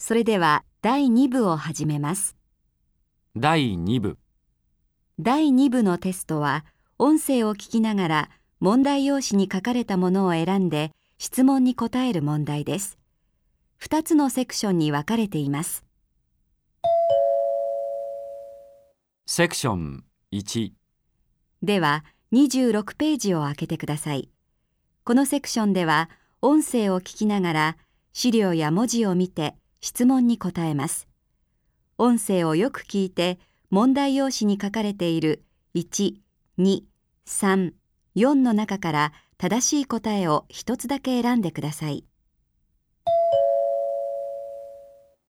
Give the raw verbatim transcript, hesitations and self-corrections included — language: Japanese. それではだいに部を始めます。だいに部。だいに部のテストは、音声を聞きながら問題用紙に書かれたものを選んで質問に答える問題です。ふたつのセクションに分かれています。セクションいち。では、にじゅうろくページを開けてください。このセクションでは、音声を聞きながら資料や文字を見て質問に答えます。音声をよく聞いて、問題用紙に書かれているいち、に、さん、よんの中から正しい答えをひとつだけ選んでください。